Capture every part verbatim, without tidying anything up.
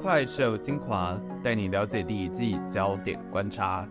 快手精华，带你了解第一季焦点观察。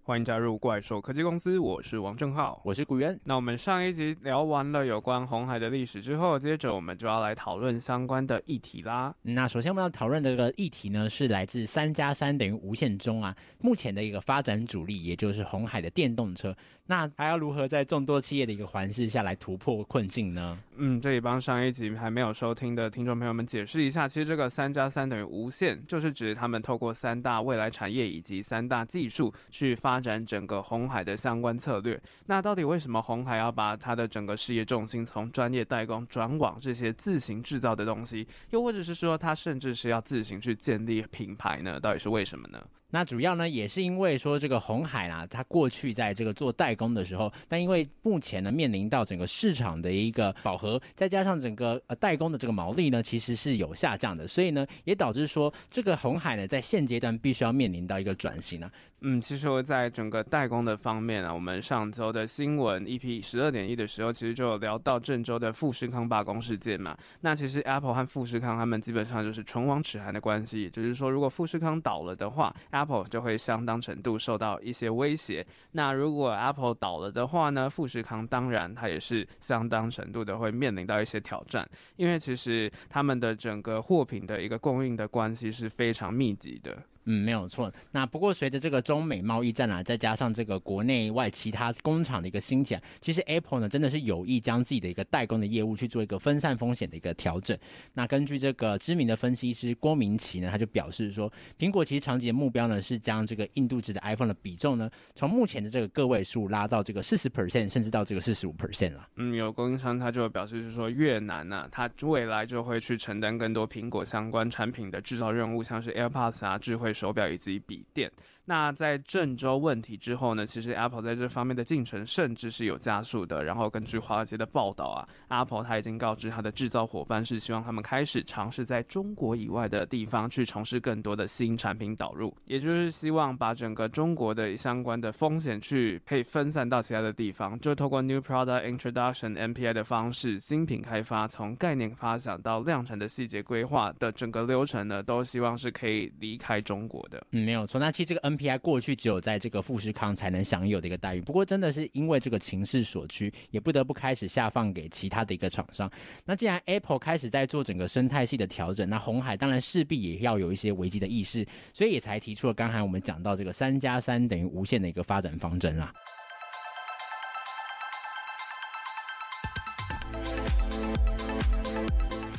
欢迎加入怪兽科技公司，我是王正浩，我是古元。那我们上一集聊完了有关鸿海的历史之后，接着我们就要来讨论相关的议题啦。那首先我们要讨论的这个议题呢，是来自三加三等于无限中啊，目前的一个发展主力，也就是鸿海的电动车。那还要如何在众多企业的一个环视下来突破困境呢？嗯，这里帮上一集还没有收听的听众朋友们解释一下，其实这个三加三等于无限，就是指他们透过三大未来产业以及三大技术去发展。发展整个鸿海的相关策略。那到底为什么鸿海要把它的整个事业重心从专业代工转往这些自行制造的东西，又或者是说它甚至是要自行去建立品牌呢？到底是为什么呢？那主要呢也是因为说这个鸿海啊，它过去在这个做代工的时候，但因为目前呢面临到整个市场的一个饱和，再加上整个、呃、代工的这个毛利呢其实是有下降的，所以呢也导致说这个鸿海呢在现阶段必须要面临到一个转型啊。嗯，其实我在整个代工的方面啊，我们上周的新闻 E P 十二点一 的时候其实就有聊到郑州的富士康罢工事件嘛。那其实 Apple 和富士康他们基本上就是唇亡齿寒的关系，就是说如果富士康倒了的话，Apple 就会相当程度受到一些威胁。那如果 Apple 倒了的话呢，富士康当然它也是相当程度的会面临到一些挑战，因为其实他们的整个货品的一个供应的关系是非常密集的。嗯，没有错。那不过随着这个中美贸易战啊，再加上这个国内外其他工厂的一个兴起啊，其实 Apple 呢真的是有意将自己的一个代工的业务去做一个分散风险的一个调整。那根据这个知名的分析师郭明奇呢，他就表示说，苹果其实长期的目标呢是将这个印度制的 iPhone 的比重呢，从目前的这个个位数拉到这个 百分之四十 甚至到这个 百分之四十五 啦。嗯，有供应商他就表示是说，越南啊，他未来就会去承担更多苹果相关产品的制造任务，像是 AirPods 啊、智慧手表以及笔电。那在郑州问题之后呢，其实 Apple 在这方面的进程甚至是有加速的。然后根据华尔街的报道啊， Apple 他已经告知他的制造伙伴是希望他们开始尝试在中国以外的地方去从事更多的新产品导入，也就是希望把整个中国的相关的风险去配分散到其他的地方，就透过 New Product Introduction N P I 的方式，新品开发从概念发想到量产的细节规划的整个流程呢，都希望是可以离开中国的。嗯，没有错。那其实这个 N P I N P I 过去只有在这个富士康才能享有的一个待遇，不过真的是因为这个情势所趋，也不得不开始下放给其他的一个厂商。那既然 Apple 开始在做整个生态系的调整，那鸿海当然势必也要有一些危机的意识，所以也才提出了刚才我们讲到这个三加三等于无限的一个发展方针啊。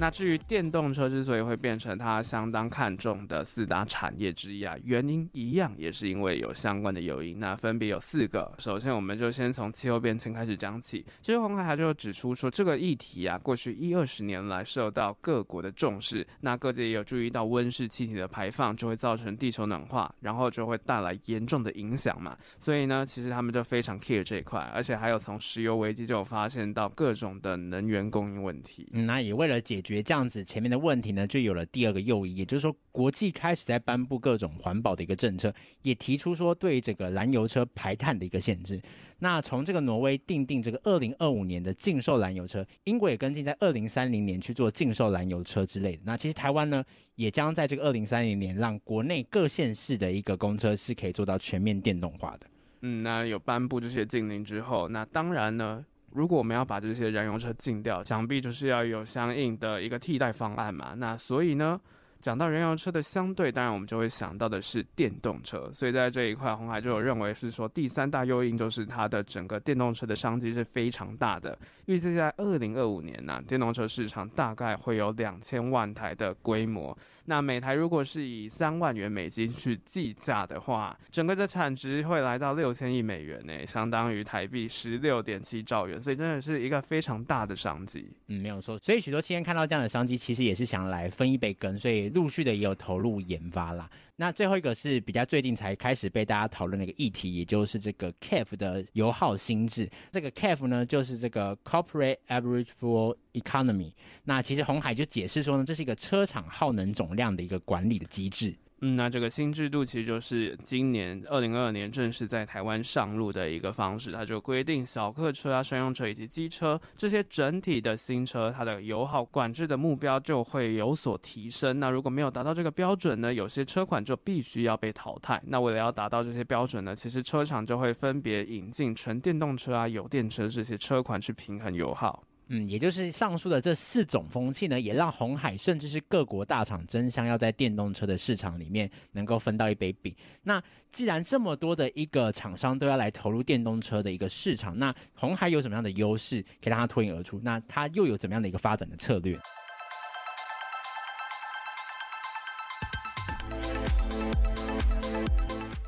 那至于电动车之所以会变成它相当看重的四大产业之一啊，原因一样也是因为有相关的诱因，那分别有四个。首先我们就先从气候变迁开始讲起。其实鸿海他就指出说，这个议题啊，过去一二十年来受到各国的重视，那各界也有注意到温室气体的排放就会造成地球暖化，然后就会带来严重的影响嘛。所以呢，其实他们就非常 care 这一块，而且还有从石油危机就有发现到各种的能源供应问题。嗯，那也为了解决这样子前面的问题呢，就有了第二个诱因，也就是说国际开始在颁布各种环保的一个政策，也提出说对这个燃油车排碳的一个限制。那从这个挪威订定这个二零二五年的禁售燃油车，英国也跟进在二零三零年去做禁售燃油车之类的。那其实台湾呢也将在这个二零三零年让国内各县市的一个公车是可以做到全面电动化的。嗯，那有颁布这些禁令之后，那当然呢，如果我们要把这些燃油车禁掉，想必就是要有相应的一个替代方案嘛。那所以呢，讲到燃油车的相对，当然我们就会想到的是电动车。所以在这一块，鸿海就有认为是说，第三大诱因就是它的整个电动车的商机是非常大的。预计在二零二五年、啊、电动车市场大概会有两千万台的规模。那每台如果是以三万元美金去计价的话，整个的产值会来到六千亿美元、欸、相当于台币 十六点七兆元，所以真的是一个非常大的商机。嗯，没有错。所以许多企业看到这样的商机，其实也是想来分一杯羹，所以陆续的也有投入研发啦。那最后一个是比较最近才开始被大家讨论的一个议题，也就是这个 C A F 的油耗新制。这个 C A F 呢，就是这个 Corporate Average Fuel Economy。 那其实鸿海就解释说呢，这是一个车厂耗能总量的一个管理的机制。嗯，那这个新制度其实就是今年二零二二年正式在台湾上路的一个方式，它就规定小客车啊、商用车以及机车这些整体的新车，它的油耗管制的目标就会有所提升。那如果没有达到这个标准呢，有些车款就必须要被淘汰。那为了要达到这些标准呢，其实车厂就会分别引进纯电动车啊、油电车这些车款去平衡油耗。嗯，也就是上述的这四种风气呢，也让鸿海甚至是各国大厂争相要在电动车的市场里面能够分到一杯饼。那既然这么多的一个厂商都要来投入电动车的一个市场，那鸿海有什么样的优势可以让它脱颖而出？那它又有怎么样的一个发展的策略？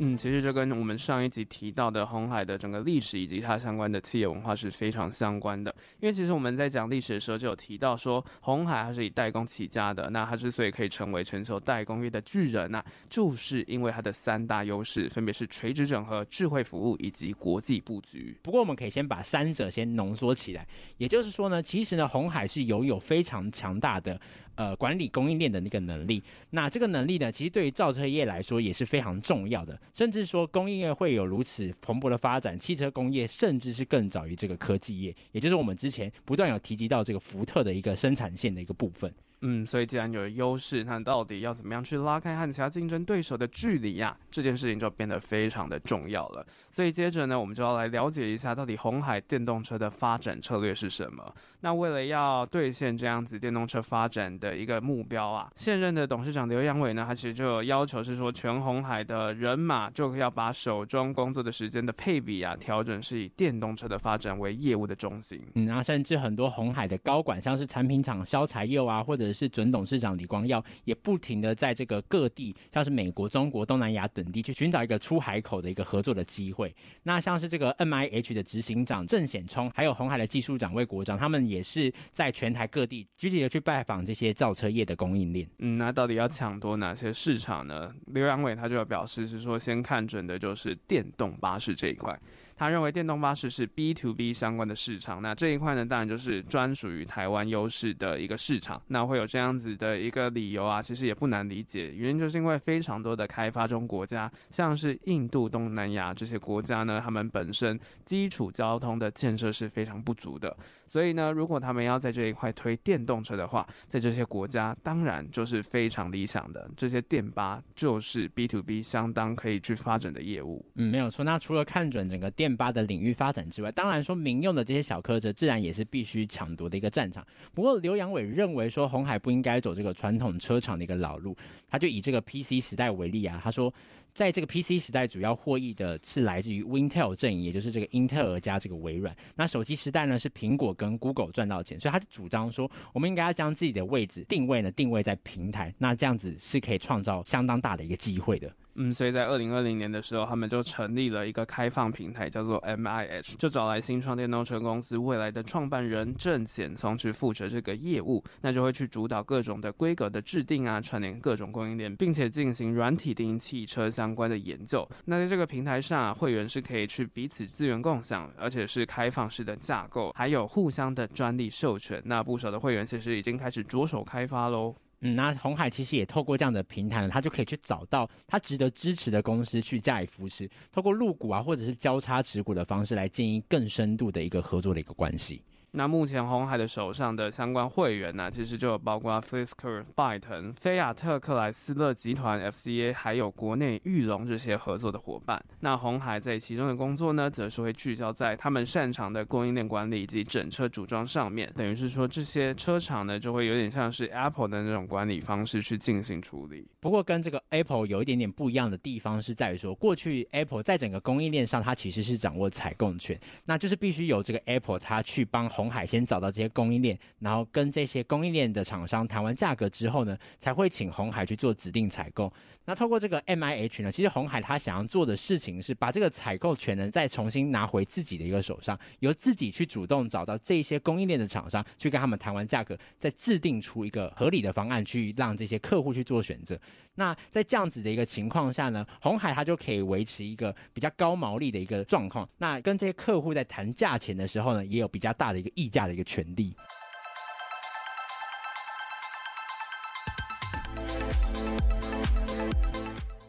嗯，其实这跟我们上一集提到的鸿海的整个历史以及它相关的企业文化是非常相关的。因为其实我们在讲历史的时候就有提到说，鸿海它是以代工起家的，那它之所以可以成为全球代工业的巨人啊，就是因为它的三大优势，分别是垂直整合、智慧服务以及国际布局。不过我们可以先把三者先浓缩起来，也就是说呢，其实呢，鸿海是拥有非常强大的呃管理供应链的那个能力。那这个能力呢，其实对于造车业来说也是非常重要的。甚至说工业会有如此蓬勃的发展，汽车工业甚至是更早于这个科技业，也就是我们之前不断有提及到这个福特的一个生产线的一个部分。嗯，所以既然有优势，那到底要怎么样去拉开和其他竞争对手的距离啊，这件事情就变得非常的重要了。所以接着呢，我们就要来了解一下到底鸿海电动车的发展策略是什么。那为了要兑现这样子电动车发展的一个目标啊，现任的董事长刘扬伟呢，他其实就有要求是说，全鸿海的人马就要把手中工作的时间的配比啊，调整是以电动车的发展为业务的中心。嗯，啊，甚至很多鸿海的高管，像是产品厂萧才佑啊，或者是准董事长李光耀，也不停的在这个各地，像是美国、中国、东南亚等地去寻找一个出海口的一个合作的机会。那像是这个 M I H 的执行长郑显聪，还有鸿海的技术长魏国长，他们也是在全台各地积极的去拜访这些造车业的供应链。嗯，那到底要抢夺哪些市场呢？刘扬伟他就有表示是说，先看准的就是电动巴士这一块。他认为电动巴士是 B to B 相关的市场，那这一块呢，当然就是专属于台湾优势的一个市场。那会有这样子的一个理由啊，其实也不难理解，原因就是因为非常多的开发中国家，像是印度、东南亚这些国家呢，他们本身基础交通的建设是非常不足的，所以呢，如果他们要在这一块推电动车的话，在这些国家当然就是非常理想的，这些电巴就是 B to B 相当可以去发展的业务。嗯，没有错。那除了看准整个电电巴的领域发展之外，当然说民用的这些小客车自然也是必须抢夺的一个战场。不过刘扬伟认为说，鸿海不应该走这个传统车厂的一个老路，他就以这个 P C 时代为例啊，他说在这个 P C 时代主要获益的是来自于 Wintel 阵营，也就是这个英特尔加这个微软。那手机时代呢，是苹果跟 Google 赚到钱，所以他就主张说，我们应该要将自己的位置定位呢定位在平台，那这样子是可以创造相当大的一个机会的。嗯，所以在二零二零年的时候，他们就成立了一个开放平台，叫做 M I H， 就找来新创电动车公司未来的创办人郑显聪去负责这个业务，那就会去主导各种的规格的制定啊，串联各种供应链，并且进行软体定义汽车相关的研究。那在这个平台上啊，会员是可以去彼此资源共享，而且是开放式的架构，还有互相的专利授权。那不少的会员其实已经开始着手开发咯。嗯，那鸿海其实也透过这样的平台呢，他就可以去找到他值得支持的公司去加以扶持，透过入股啊，或者是交叉持股的方式来建立更深度的一个合作的一个关系。那目前鸿海的手上的相关会员呢、啊，其实就有包括 Fisker、拜腾、菲亚特、克莱斯勒集团、F C A， 还有国内裕隆这些合作的伙伴。那鸿海在其中的工作呢，则是会聚焦在他们擅长的供应链管理以及整车组装上面。等于是说，这些车厂呢，就会有点像是 Apple 的那种管理方式去进行处理。不过跟这个 Apple 有一点点不一样的地方是在于说，过去 Apple 在整个供应链上，它其实是掌握采购权，那就是必须由这个 Apple 它去帮鸿海。鸿海先找到这些供应链，然后跟这些供应链的厂商谈完价格之后呢，才会请鸿海去做指定采购。那透过这个 M I H 呢，其实鸿海他想要做的事情是把这个采购权呢再重新拿回自己的一个手上，由自己去主动找到这些供应链的厂商，去跟他们谈完价格，再制定出一个合理的方案，去让这些客户去做选择。那在这样子的一个情况下呢，鸿海他就可以维持一个比较高毛利的一个状况。那跟这些客户在谈价钱的时候呢，也有比较大的一个议价的一个权利。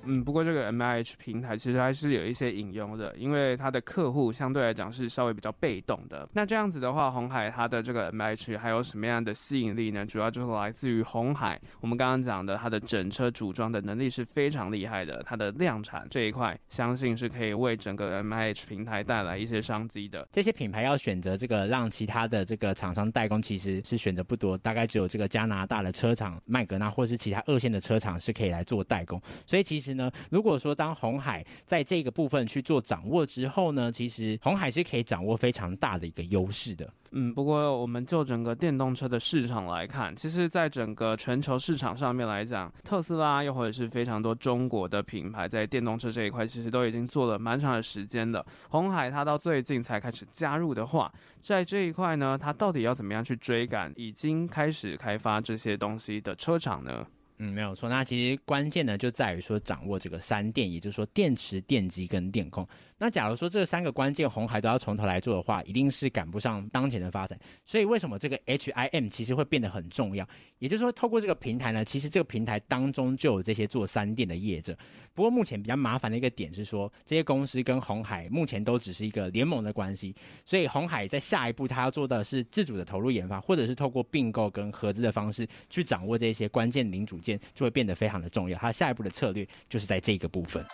嗯，不过这个 M I H 平台其实还是有一些隐忧的，因为它的客户相对来讲是稍微比较被动的。那这样子的话，鸿海它的这个 M I H 还有什么样的吸引力呢？主要就是来自于鸿海，我们刚刚讲的它的整车组装的能力是非常厉害的，它的量产这一块，相信是可以为整个 M I H 平台带来一些商机的。这些品牌要选择这个让其他的这个厂商代工，其实是选择不多，大概只有这个加拿大的车厂麦格纳或是其他二线的车厂是可以来做代工。所以其实呢，如果说当鸿海在这个部分去做掌握之后呢，其实鸿海是可以掌握非常大的一个优势的。嗯，不过我们就整个电动车的市场来看，其实在整个全球市场上面来讲，特斯拉又或者是非常多中国的品牌在电动车这一块其实都已经做了蛮长的时间了。鸿海它到最近才开始加入的话，在这一块呢，它到底要怎么样去追赶已经开始开发这些东西的车厂呢？嗯，没有错。那其实关键呢就在于说掌握这个三电，也就是说电池、电机跟电控。那假如说这三个关键鸿海都要从头来做的话，一定是赶不上当前的发展。所以为什么这个 H I M 其实会变得很重要，也就是说透过这个平台呢，其实这个平台当中就有这些做三电的业者。不过目前比较麻烦的一个点是说，这些公司跟鸿海目前都只是一个联盟的关系，所以鸿海在下一步他要做的是自主的投入研发，或者是透过并购跟合资的方式去掌握这些关键零组件，就会变得非常的重要。它下一步的策略就是在这个部分。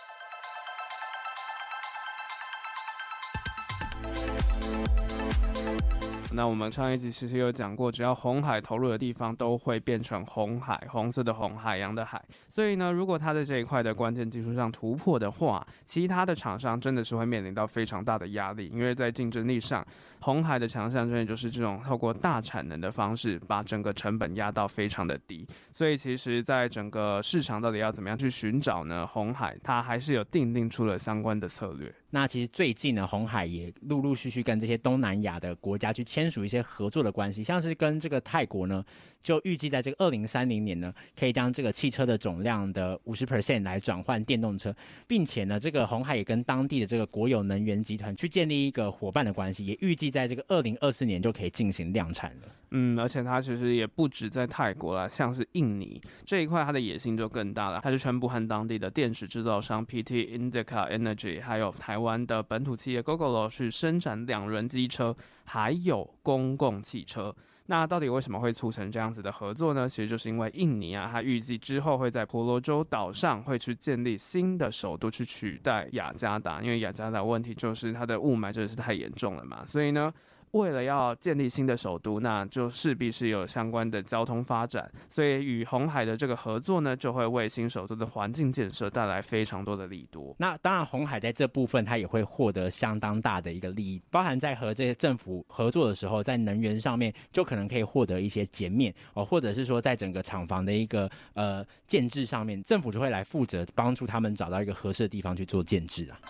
那我们上一集其实有讲过，只要鸿海投入的地方都会变成鸿海，红色的鸿，海洋的海。所以呢，如果它在这一块的关键技术上突破的话，其他的厂商真的是会面临到非常大的压力，因为在竞争力上，鸿海的强项真的就是这种透过大产能的方式把整个成本压到非常的低。所以其实在整个市场到底要怎么样去寻找呢？鸿海它还是有定定出了相关的策略。那其实最近呢，鸿海也陆陆续续跟这些东南亚的国家去签署一些合作的关系，像是跟这个泰国呢，就预计在这个二零三零年呢，可以将这个汽车的总量的 百分之五十 来转换电动车，并且呢，这个鸿海也跟当地的这个国有能源集团去建立一个伙伴的关系，也预计在这个二零二四年就可以进行量产了。嗯，而且它其实也不止在泰国啦，像是印尼这一块，它的野心就更大了，它是全部和当地的电池制造商 P T Indica Energy， 还有台湾的本土企业 GoGoro 去生产两轮机车，还有公共汽车。那到底为什么会促成这样子的合作呢？其实就是因为印尼啊，它预计之后会在婆罗洲岛上会去建立新的首都，去取代雅加达，因为雅加达问题就是它的雾霾真的是太严重了嘛，所以呢，为了要建立新的首都，那就势必是有相关的交通发展，所以与鸿海的这个合作呢，就会为新首都的环境建设带来非常多的利多。那当然，鸿海在这部分它也会获得相当大的一个利益，包含在和这些政府合作的时候，在能源上面就可能可以获得一些减免、哦、或者是说在整个厂房的一个呃建制上面，政府就会来负责帮助他们找到一个合适的地方去做建制啊。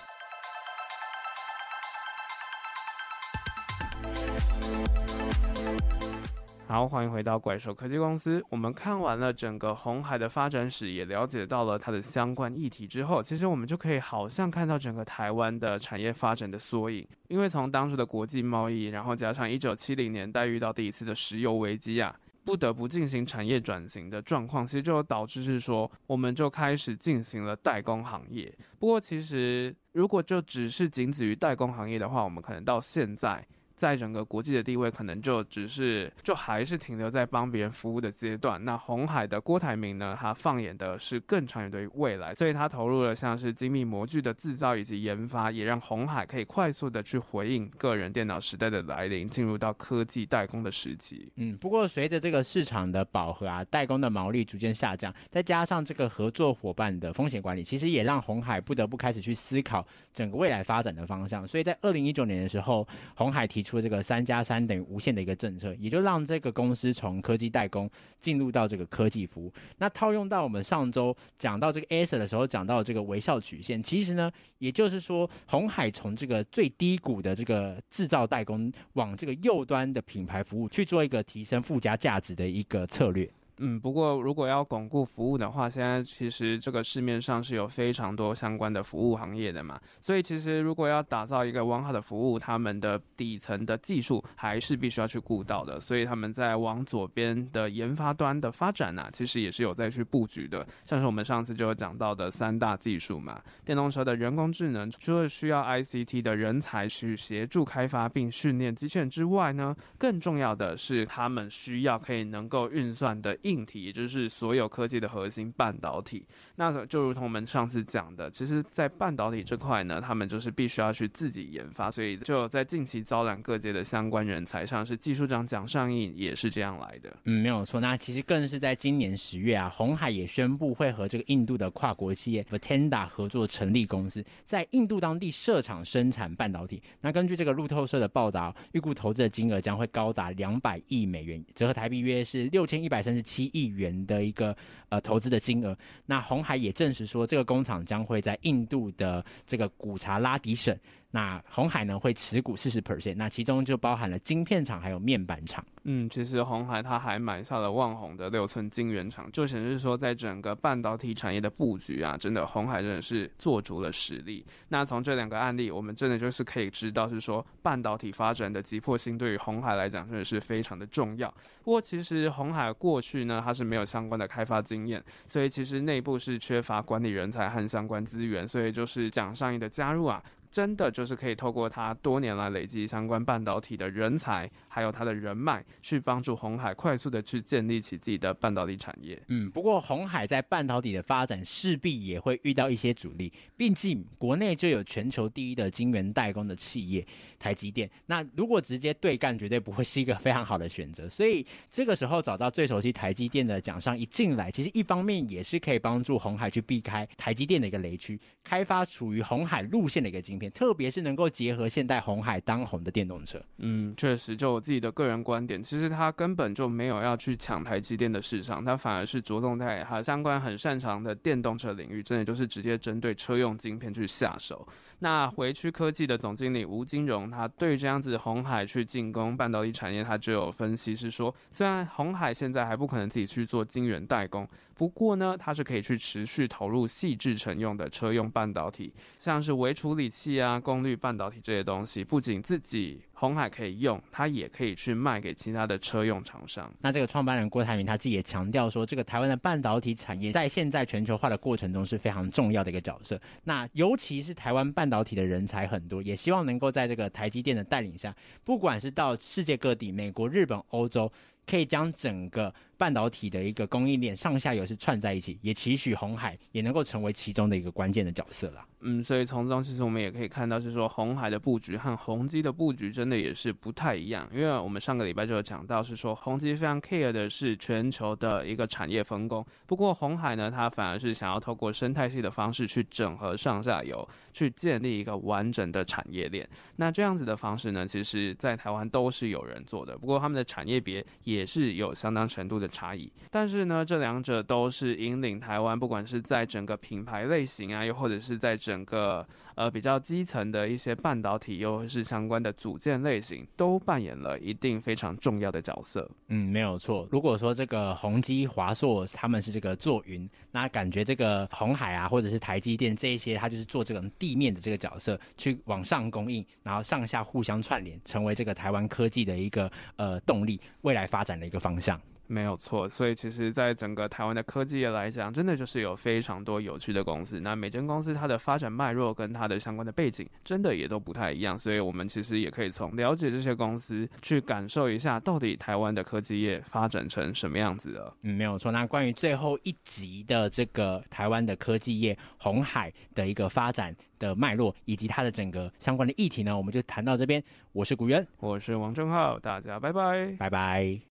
好，欢迎回到怪兽科技公司。我们看完了整个鸿海的发展史，也了解到了它的相关议题之后，其实我们就可以好像看到整个台湾的产业发展的缩影。因为从当初的国际贸易，然后加上一九七零年代遇到第一次的石油危机啊，不得不进行产业转型的状况，其实就导致是说，我们就开始进行了代工行业。不过其实如果就只是仅止于代工行业的话，我们可能到现在在整个国际的地位可能就只是就还是停留在帮别人服务的阶段。那鸿海的郭台铭呢，他放眼的是更长远的未来，所以他投入了像是精密模具的制造以及研发，也让鸿海可以快速的去回应个人电脑时代的来临，进入到科技代工的时期。嗯，不过随着这个市场的饱和啊，代工的毛利逐渐下降，再加上这个合作伙伴的风险管理，其实也让鸿海不得不开始去思考整个未来发展的方向。所以在二零一九年的时候，鸿海提出这个三加三等于无限的一个政策，也就让这个公司从科技代工进入到这个科技服务。那套用到我们上周讲到这个 A S 的时候，讲到这个微笑曲线，其实呢，也就是说，鸿海从这个最低谷的这个制造代工，往这个右端的品牌服务去做一个提升附加价值的一个策略。嗯，不过如果要巩固服务的话，现在其实这个市面上是有非常多相关的服务行业的嘛，所以其实如果要打造一个网好的服务，他们的底层的技术还是必须要去顾到的，所以他们在往左边的研发端的发展啊，其实也是有在去布局的，像是我们上次就有讲到的三大技术嘛，电动车的人工智能，除了需要 I C T 的人才去协助开发并训练机器人之外呢，更重要的是他们需要可以能够运算的硬体，也就是所有科技的核心半导体。那就如同我们上次讲的，其实在半导体这块呢，他们就是必须要去自己研发，所以就在近期招揽各界的相关人才，像是技术长蒋尚义也是这样来的。嗯，没有错。那其实更是在今年十月啊，鸿海也宣布会和这个印度的跨国企业 Vitenda 合作成立公司，在印度当地设厂生产半导体。那根据这个路透社的报道，预估投资的金额将会高达两百亿美元，折合台币约是六千一百三十七亿元的一个、呃、投资的金额。那鸿海也证实说，这个工厂将会在印度的这个古查拉提省，那鸿海呢会持股 百分之四十， 那其中就包含了晶片厂还有面板厂。嗯，其实鸿海他还买下了旺宏的六寸晶圆厂，就显示说在整个半导体产业的布局啊，真的鸿海真的是做足了实力。那从这两个案例，我们真的就是可以知道是说半导体发展的急迫性对于鸿海来讲真的是非常的重要。不过其实鸿海过去呢，它是没有相关的开发经验，所以其实内部是缺乏管理人才和相关资源，所以就是蒋尚义的加入啊，真的就是可以透过他多年来累积相关半导体的人才，还有他的人脉，去帮助鸿海快速的去建立起自己的半导体产业。嗯，不过鸿海在半导体的发展势必也会遇到一些阻力，毕竟国内就有全球第一的晶圆代工的企业台积电，那如果直接对干绝对不会是一个非常好的选择，所以这个时候找到最熟悉台积电的蒋尚义进来，其实一方面也是可以帮助鸿海去避开台积电的一个雷区，开发属于鸿海路线的一个晶片，特别是能够结合现代鸿海当红的电动车。嗯，确实，就我自己的个人观点，其实他根本就没有要去抢台积电的市场，他反而是着重在他相关很擅长的电动车领域，真的就是直接针对车用晶片去下手。那回区科技的总经理吴金荣，他对这样子鸿海去进攻半导体产业，他就有分析是说，虽然鸿海现在还不可能自己去做晶圆代工，不过呢，他是可以去持续投入细制成用的车用半导体，像是微处理器啊、功率半导体这些东西，不仅自己鸿海可以用，它也可以去卖给其他的车用厂商。那这个创办人郭台铭他自己也强调说，这个台湾的半导体产业在现在全球化的过程中是非常重要的一个角色，那尤其是台湾半导体的人才很多，也希望能够在这个台积电的带领下，不管是到世界各地，美国、日本、欧洲，可以将整个半导体的一个供应链上下游是串在一起，也期许鸿海也能够成为其中的一个关键的角色啦。嗯，所以从中其实我们也可以看到是说，鸿海的布局和宏基的布局真的也是不太一样，因为我们上个礼拜就有讲到是说，宏基非常 care 的是全球的一个产业分工，不过鸿海呢，它反而是想要透过生态系的方式去整合上下游，去建立一个完整的产业链。那这样子的方式呢，其实在台湾都是有人做的，不过他们的产业别也是有相当程度的差异，但是呢，这两者都是引领台湾，不管是在整个品牌类型啊，又或者是在整个呃比较基层的一些半导体，又是相关的组件类型，都扮演了一定非常重要的角色。嗯，没有错。如果说这个宏基、华硕他们是这个做云，那感觉这个鸿海啊，或者是台积电这一些，它就是做这种地面的这个角色，去往上供应，然后上下互相串联，成为这个台湾科技的一个呃动力，未来发展的一个方向。没有错，所以其实在整个台湾的科技业来讲，真的就是有非常多有趣的公司，那每间公司它的发展脉络跟它的相关的背景真的也都不太一样，所以我们其实也可以从了解这些公司去感受一下到底台湾的科技业发展成什么样子了。嗯，没有错。那关于最后一集的这个台湾的科技业鸿海的一个发展的脉络以及它的整个相关的议题呢，我们就谈到这边。我是古元，我是王正浩，大家拜拜，拜拜。